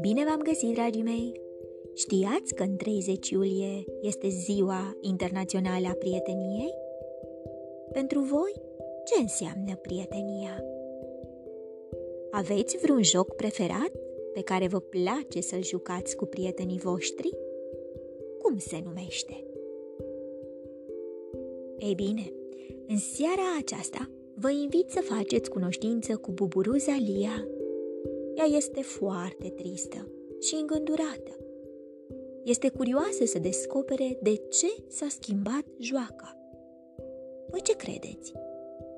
Bine v-am găsit, dragii mei! Știați că în 30 iulie este Ziua Internațională a Prieteniei? Pentru voi, ce înseamnă prietenia? Aveți vreun joc preferat pe care vă place să-l jucați cu prietenii voștri? Cum se numește? Ei bine, în seara aceasta vă invit să faceți cunoștință cu Buburuza Lia. Ea este foarte tristă și îngândurată. Este curioasă să descopere de ce s-a schimbat joaca. Voi ce credeți?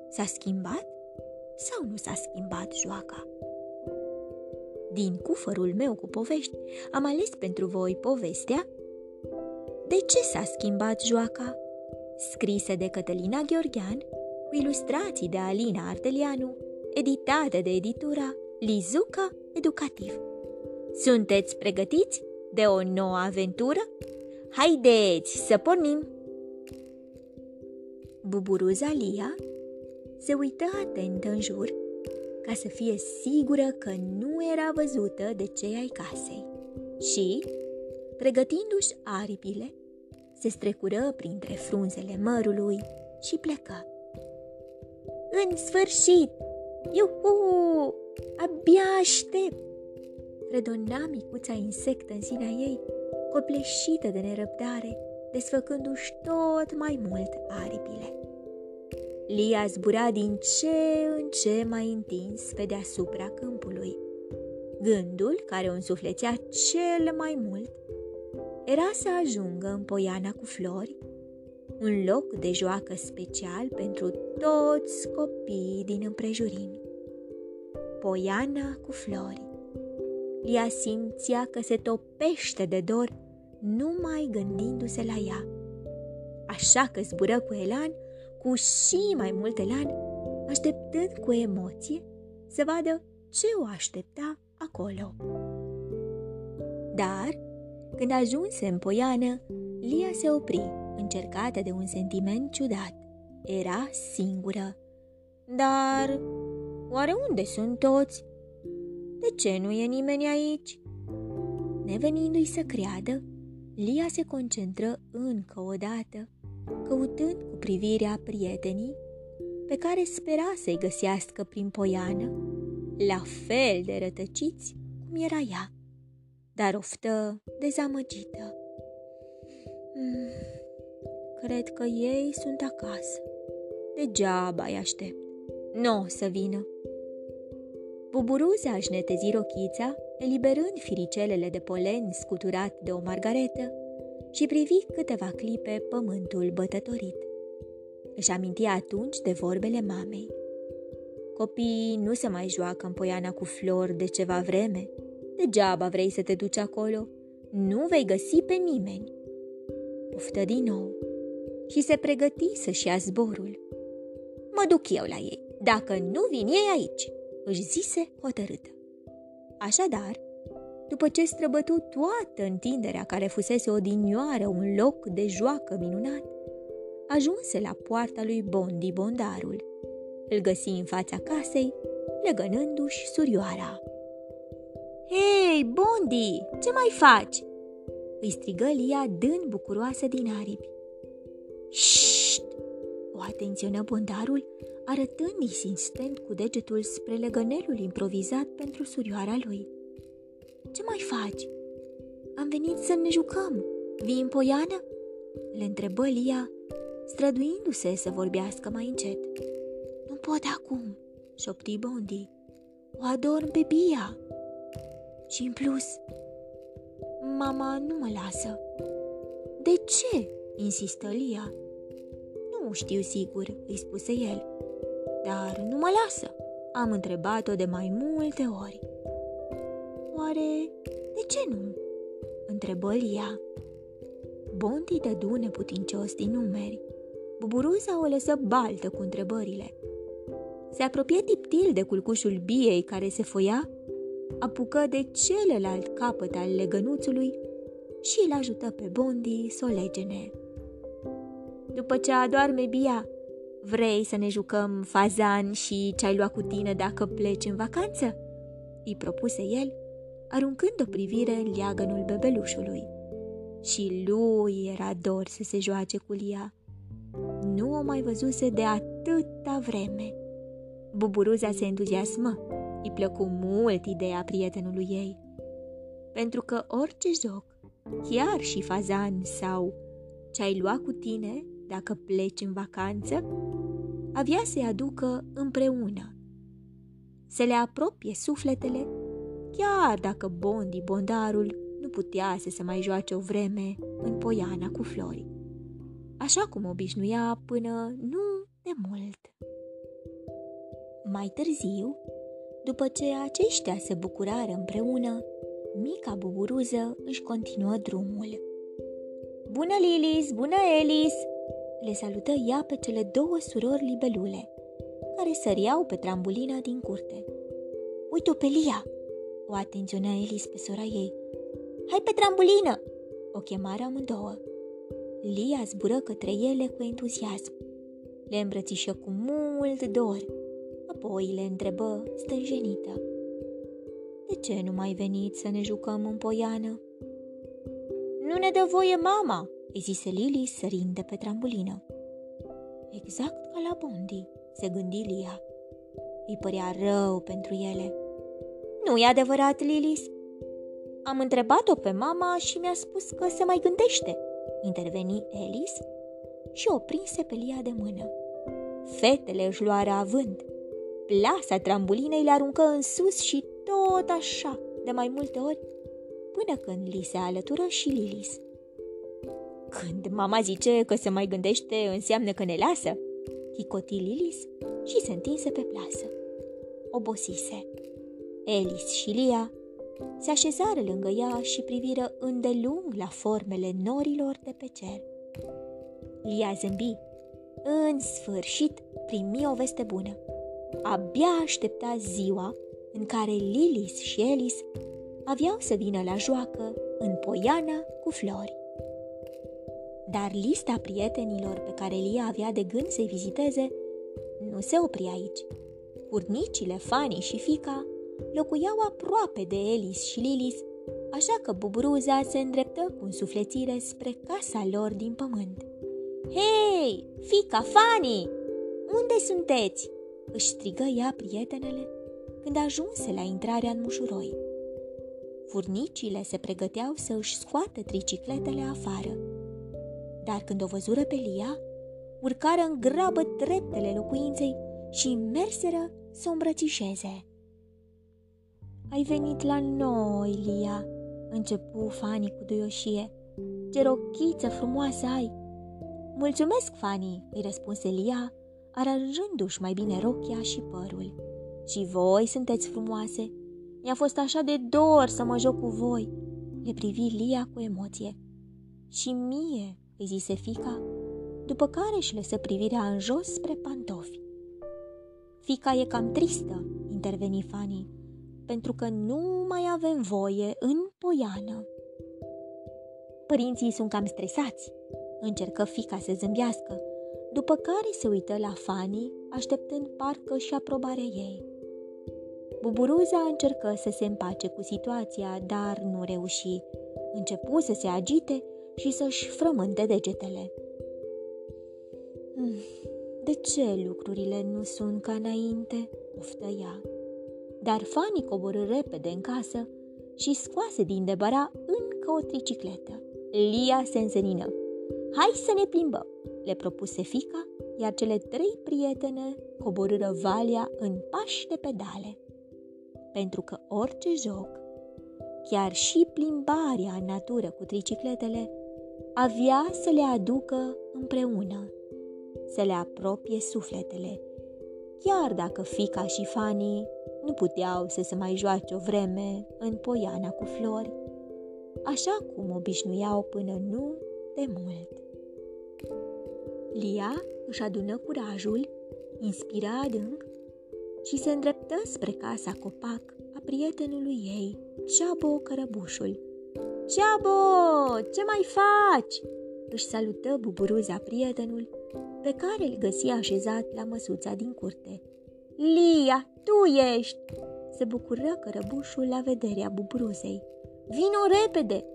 S-a schimbat sau nu s-a schimbat joaca? Din cufărul meu cu povești am ales pentru voi povestea De ce s-a schimbat joaca? Scrisă de Cătălina Gheorghean, cu ilustrații de Alina Ardeleanu, editată de editura Lizuca Educativ. Sunteți pregătiți de o nouă aventură? Haideți să pornim! Buburuza Lia se uită atent în jur ca să fie sigură că nu era văzută de cei ai casei și, pregătindu-și aripile, se strecură printre frunzele mărului și plecă. În sfârșit! Iuhu! Abia aștept! Redona micuța insectă în sinea ei, copleșită de nerăbdare, desfăcându-și tot mai mult aripile. Lia zbura din ce în ce mai întins pe deasupra câmpului. Gândul care o însuflețea cel mai mult era să ajungă în poiana cu flori, un loc de joacă special pentru toți copiii din împrejurimi. Poiana cu flori. Lia simțea că se topește de dor numai gândindu-se la ea. Așa că zbură cu elan, cu și mai mult elan, așteptând cu emoție să vadă ce o aștepta acolo. Dar, când ajunse în poiană, Lia se opri, încercată de un sentiment ciudat. Era singură. Dar, oare unde sunt toți? De ce nu e nimeni aici? Nevenindu-i să creadă, Lia se concentră încă o dată, căutând cu privirea prietenii pe care spera să-i găsească prin poiană, la fel de rătăciți cum era ea, dar oftă dezamăgită. Cred că ei sunt acasă. Degeaba îi aștept. Nu o să vină. Buburuza își netezi rochița, eliberând firicelele de polen scuturat de o margaretă și privi câteva clipe pământul bătătorit. Își aminti atunci de vorbele mamei. Copiii nu se mai joacă în poiana cu flori de ceva vreme. Degeaba vrei să te duci acolo. Nu vei găsi pe nimeni. Poftă din nou și se pregăti să-și ia zborul. Mă duc eu la ei, dacă nu vin ei aici, își zise hotărâtă. Așadar, după ce străbătu toată întinderea care fusese odinioară un loc de joacă minunat, ajunse la poarta lui Bondi Bondarul. Îl găsi în fața casei, legănându-și surioara. Hei, Bondi, ce mai faci? Îi strigă Lia, dând bucuroasă din aripi. Șt! O atenționă bondarul, arătând insistent cu degetul spre legănelul improvizat pentru surioara lui. Ce mai faci? Am venit să ne jucăm. Vii în poiană? Le întrebă Lia, străduindu-se să vorbească mai încet. Nu pot acum, șopti Bondi. O adorm pe Bia. Și în plus, mama nu mă lasă. De ce? Insistă Lia. Nu știu sigur, îi spuse el. Dar nu mă lasă. Am întrebat-o de mai multe ori. Oare de ce nu? Întrebă Lia. Bondi dădu neputincios din numeri. Buburuza o lăsă baltă cu întrebările. Se apropie tiptil de culcușul biei care se foia, apucă de celălalt capăt al legănuțului și îl ajută pe Bondi să o legene. După ce adorme Bia, Vrei să ne jucăm fazan și ce-ai luat cu tine dacă pleci în vacanță?" îi propuse el, aruncând o privire în leagănul bebelușului. Și lui era dor să se joace cu Lia. Nu o mai văzuse de atâta vreme. Buburuza se entuziasmă. Îi plăcu mult ideea prietenului ei. Pentru că orice joc, chiar și fazan sau ce-ai lua cu tine dacă pleci în vacanță, avea să-i aducă împreună. Să le apropie sufletele, chiar dacă Bondi Bondarul nu putea să se mai joace o vreme în poiana cu flori, așa cum obișnuia până nu de mult. Mai târziu, după ce aceștia se bucurară împreună, mica buburuză își continuă drumul. "Bună, Lilis! Bună, Elis!" le salută ea pe cele două surori libelule, care săreau pe trambulină din curte. "Uite-o pe Lia!" o atenționa Elis pe sora ei. "Hai pe trambulină!" o chemară amândouă. Lia zbură către ele cu entuziasm. Le îmbrățișă cu mult dor, apoi le întrebă stânjenită: "De ce nu mai veniți să ne jucăm în poiană?" "Nu ne dă voie mama!" îi zise Lili, sărind de pe trambulină. "Exact ca la Bondi," se gândi Lia. Îi părea rău pentru ele. "Nu-i adevărat, Lilis. Am întrebat-o pe mama și mi-a spus că se mai gândește," interveni Elis și o prinse pe Lia de mână. Fetele își luară având. Plasa trambulinei le aruncă în sus și tot așa, de mai multe ori, până când li se alătură și Lilis. "Când mama zice că se mai gândește, înseamnă că ne lasă," chicoti Lilis și se întinse pe plasă. Obosise. Elis și Lia se așezară lângă ea și priviră îndelung la formele norilor de pe cer. Lia zâmbi. În sfârșit primi o veste bună. Abia aștepta ziua în care Lilis și Elis aveau să vină la joacă în poiana cu flori. Dar lista prietenilor pe care Lia avea de gând să-i viziteze nu se opri aici. Curnicile Fanny și Fica locuiau aproape de Elis și Lilis, așa că buburuza se îndreptă cu însuflețire spre casa lor din pământ. "Hei, Fica, Fanny! Unde sunteți?" își strigă ea prietenele când ajunse la intrarea în mușuroi. Furnicile se pregăteau să își scoată tricicletele afară, dar când o văzură pe Lia, urcară în grabă treptele locuinței și merseră să o îmbrățișeze. "Ai venit la noi, Lia," începu Fanny cu duioșie. "Ce rochiță frumoasă ai!" "Mulțumesc, Fanny," îi răspunse Lia, aranjându-și mai bine rochia și părul. "Și voi sunteți frumoase. Mi-a fost așa de dor să mă joc cu voi," le privi Lia cu emoție. "Și mie," îi zise Fica, după care își lăsă privirea în jos spre pantofi. "Fica e cam tristă," interveni Fanny, "pentru că nu mai avem voie în poiană." "Părinții sunt cam stresați," încercă Fica să zâmbească, după care se uită la Fanny, așteptând parcă și aprobarea ei. Buburuza încercă să se împace cu situația, dar nu reuși. Începu să se agite și să-și frământe degetele. "De ce lucrurile nu sunt ca înainte?" oftă ea. Dar Fanny coborî repede în casă și scoase din debara încă o tricicletă. Lia se însenină. "Hai să ne plimbăm!" le propuse Fica, iar cele trei prietene coborâră valea în pași de pedale. Pentru că orice joc, chiar și plimbarea în natură cu tricicletele, avea să le aducă împreună, să le apropie sufletele, chiar dacă Fica și Fanny nu puteau să se mai joace o vreme în poiana cu flori, așa cum obișnuiau până nu de mult. Lia își adună curajul, inspira adânc și se îndreptă spre casa copac a prietenului ei, Ceabă-o cărăbușul. "Ceabă, ce mai faci?" își salută buburuza prietenul pe care îl găsi așezat la măsuța din curte. "Lia, tu ești!" Se bucură cărăbușul la vederea Buburuzei. "Vino repede!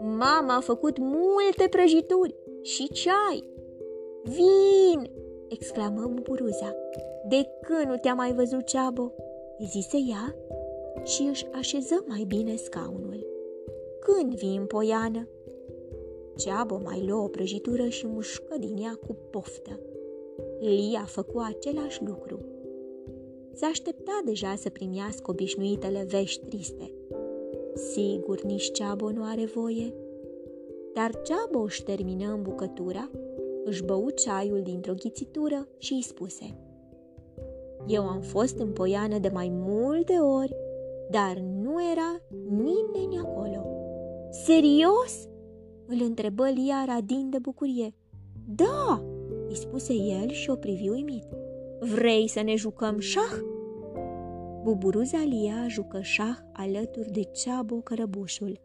Mama a făcut multe prăjituri și ceai!" "Vin!" exclamă Buburuza. "De când nu te-a mai văzut, Ceabo?" zise ea și își așeză mai bine scaunul. "Când vii în poiană?" Ceabo mai luă o prăjitură și mușcă din ea cu poftă. Lia făcu același lucru. Se aștepta deja să primească obișnuitele vești triste. Sigur, nici Ceabo nu are voie. Dar Ceabo își termină îmbucătura, își bău ceaiul dintr-o ghițitură și îi spuse: "Eu am fost în poiană de mai multe ori, dar nu era nimeni acolo." "Serios?" îl întrebă Lia radind de bucurie. "Da!" îi spuse el și o privi uimit. "Vrei să ne jucăm șah?" Buburuza Lia jucă șah alături de Ceabo cărăbușul.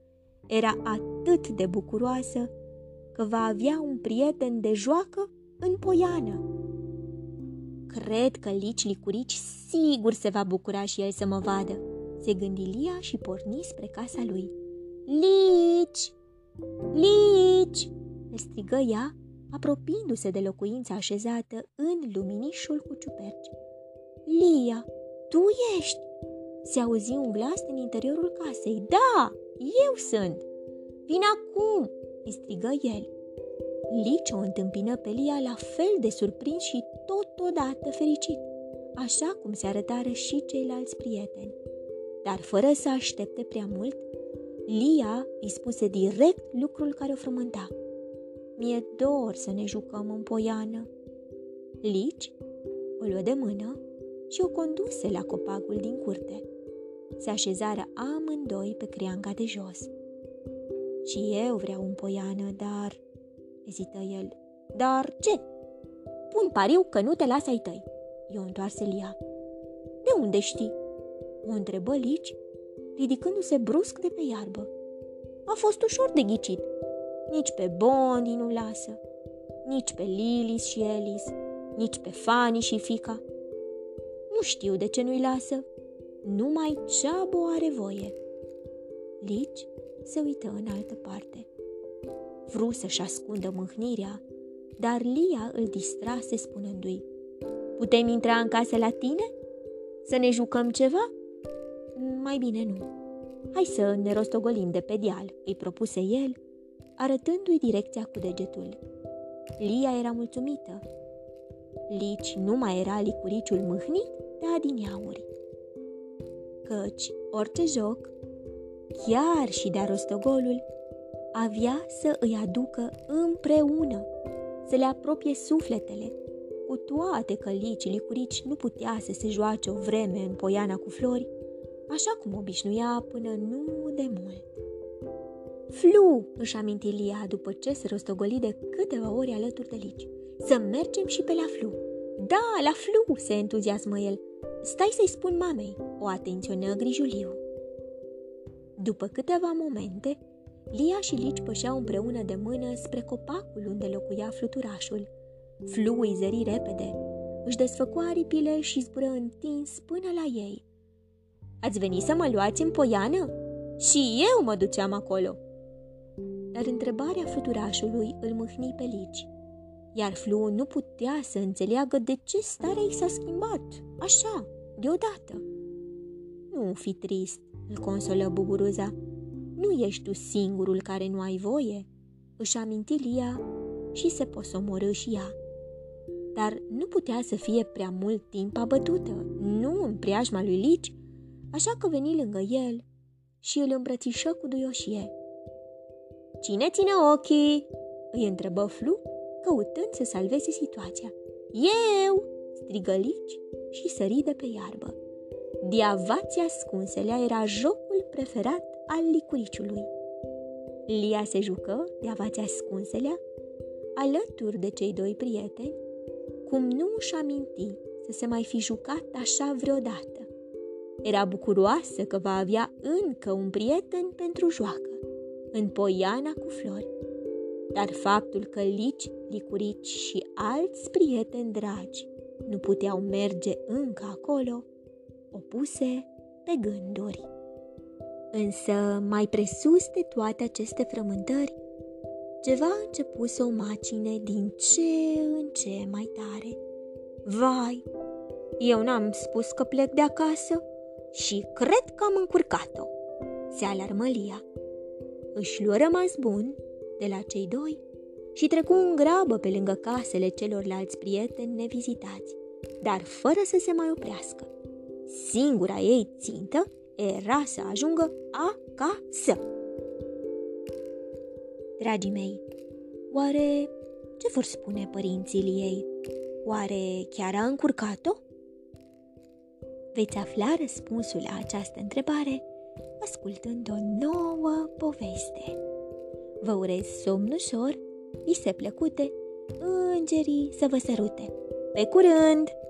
Era atât de bucuroasă că va avea un prieten de joacă în poiană. "Cred că Lici Licurici sigur se va bucura și el să mă vadă," se gândi Lia și porni spre casa lui. "Lici! Lici!" îl strigă ea, apropiindu-se de locuința așezată în luminișul cu ciuperci. "Lia, tu ești?" se auzi un glas din interiorul casei. "Da, eu sunt! Vin acum!" îi strigă el. Lici o întâmpină pe Lia la fel de surprins și totodată fericit, așa cum se arătară și ceilalți prieteni. Dar fără să aștepte prea mult, Lia îi spuse direct lucrul care o frământa: "Mi-e dor să ne jucăm în poiană." Lici o luă de mână și o conduse la copacul din curte. Se așezară amândoi pe creanca de jos. "Și eu vreau în poiană, dar..." ezită el. "Dar ce?" "Pun pariu că nu te las ai tăi," i-o întoarse Lia. "De unde știi?" o întrebă Lici, ridicându-se brusc de pe iarbă. "A fost ușor de ghicit. Nici pe Bondi nu lasă, nici pe Lilis și Elis, nici pe Fanny și fica. Nu știu de ce nu-i lasă. Numai Ceabo are voie." Lici se uită în altă parte. Vru să-și ascundă mâhnirea, dar Lia îl distrase spunându-i: "Putem intra în casă la tine? Să ne jucăm ceva?" "Mai bine nu. Hai să ne rostogolim de pe deal," îi propuse el, arătându-i direcția cu degetul. Lia era mulțumită. Lici nu mai era licuriciul mâhnit de adineauri. Căci orice joc, chiar și de-a rostogolul, avea să îi aducă împreună, să le apropie sufletele, cu toate că Lici Licurici nu putea să se joace o vreme în poiana cu flori, așa cum obișnuia până nu de mult. "Flu!" își aminti Lia după ce se rostogoli de câteva ori alături de Lici. "Să mergem și pe la Flu!" "Da, la Flu!" se entuziasmă el. "Stai să-i spun mamei," o atenționă grijuliu. După câteva momente, Lia și Lici pășeau împreună de mână spre copacul unde locuia fluturașul. Flu îi zări repede, își desfăcu aripile și zbură întins până la ei. "Ați venit să mă luați în poiană? Și eu mă duceam acolo!" Dar întrebarea fluturașului îl mâhni pe Lici, iar Flu nu putea să înțeleagă de ce starea ei s-a schimbat, așa, deodată. "Nu fi trist," îl consolă Buburuza. "Nu ești tu singurul care nu ai voie," își aminti Lia și se posomorâ și ea. Dar nu putea să fie prea mult timp abătută, nu în preajma lui Lici, așa că veni lângă el și îl îmbrățișă cu duioșie. "Cine ține ochii?" îi întrebă Flu, căutând să salveze situația. "Eu!" strigă Lici și sări de pe iarbă. Diavații ascunselea era jocul preferat al licuriciului. Lia se jucă de-avați ascunselea alături de cei doi prieteni, cum nu își aminti să se mai fi jucat așa vreodată. Era bucuroasă că va avea încă un prieten pentru joacă, în poiana cu flori. dar faptul că Lici, Licurici și alți prieteni dragi nu puteau merge încă acolo, o puse pe gânduri. Însă, mai presus de toate aceste frământări, ceva a început să o macine din ce în ce mai tare. Vai, eu n-am spus că plec de acasă și cred că am încurcat-o, se alarmă Lia. Își luă rămas bun de la cei doi și trecu în grabă pe lângă casele celorlalți prieteni nevizitați, dar fără să se mai oprească. Singura ei țintă era să ajungă acasă. Dragii mei, oare ce vor spune părinții ei? Oare chiar a încurcat-o? Veți afla răspunsul la această întrebare ascultând o nouă poveste. Vă urez somn ușor, vise plăcute, îngerii să vă sărute. Pe curând!